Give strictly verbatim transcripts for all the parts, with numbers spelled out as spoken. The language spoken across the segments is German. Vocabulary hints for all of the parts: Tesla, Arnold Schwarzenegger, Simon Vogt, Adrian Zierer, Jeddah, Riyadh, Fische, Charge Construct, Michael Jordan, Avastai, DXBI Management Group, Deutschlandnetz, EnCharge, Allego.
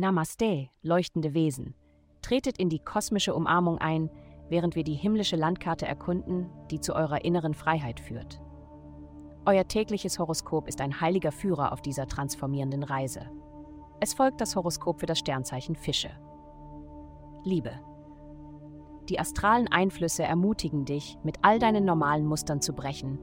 Namaste, leuchtende Wesen, tretet in die kosmische Umarmung ein, während wir die himmlische Landkarte erkunden, die zu eurer inneren Freiheit führt. Euer tägliches Horoskop ist ein heiliger Führer auf dieser transformierenden Reise. Es folgt das Horoskop für das Sternzeichen Fische. Liebe. Die astralen Einflüsse ermutigen dich, mit all deinen normalen Mustern zu brechen,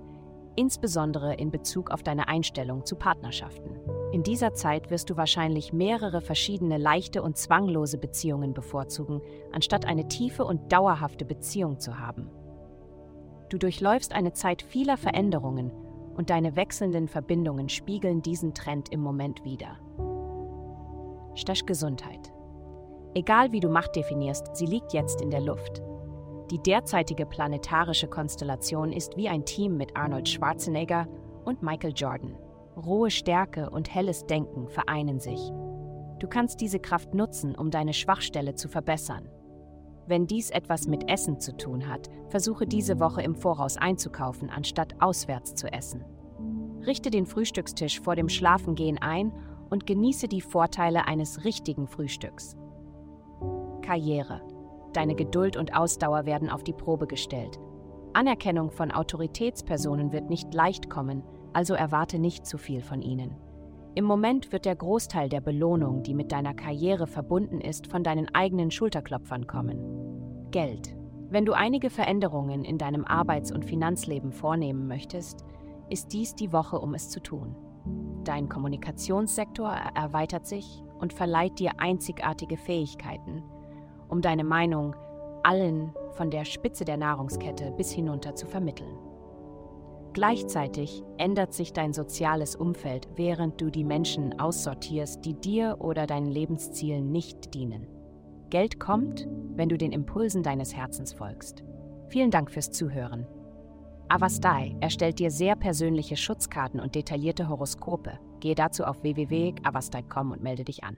insbesondere in Bezug auf deine Einstellung zu Partnerschaften. In dieser Zeit wirst du wahrscheinlich mehrere verschiedene leichte und zwanglose Beziehungen bevorzugen, anstatt eine tiefe und dauerhafte Beziehung zu haben. Du durchläufst eine Zeit vieler Veränderungen und deine wechselnden Verbindungen spiegeln diesen Trend im Moment wider. Statt Gesundheit. Egal wie du Macht definierst, sie liegt jetzt in der Luft. Die derzeitige planetarische Konstellation ist wie ein Team mit Arnold Schwarzenegger und Michael Jordan. Rohe Stärke und helles Denken vereinen sich. Du kannst diese Kraft nutzen, um deine Schwachstelle zu verbessern. Wenn dies etwas mit Essen zu tun hat, versuche diese Woche im Voraus einzukaufen, anstatt auswärts zu essen. Richte den Frühstückstisch vor dem Schlafengehen ein und genieße die Vorteile eines richtigen Frühstücks. Karriere. Deine Geduld und Ausdauer werden auf die Probe gestellt. Anerkennung von Autoritätspersonen wird nicht leicht kommen, also erwarte nicht zu viel von ihnen. Im Moment wird der Großteil der Belohnung, die mit deiner Karriere verbunden ist, von deinen eigenen Schulterklopfern kommen. Geld. Wenn du einige Veränderungen in deinem Arbeits- und Finanzleben vornehmen möchtest, ist dies die Woche, um es zu tun. Dein Kommunikationssektor erweitert sich und verleiht dir einzigartige Fähigkeiten, um deine Meinung allen von der Spitze der Nahrungskette bis hinunter zu vermitteln. Gleichzeitig ändert sich dein soziales Umfeld, während du die Menschen aussortierst, die dir oder deinen Lebenszielen nicht dienen. Geld kommt, wenn du den Impulsen deines Herzens folgst. Vielen Dank fürs Zuhören. Avastai erstellt dir sehr persönliche Schutzkarten und detaillierte Horoskope. Gehe dazu auf w w w punkt avastai punkt com und melde dich an.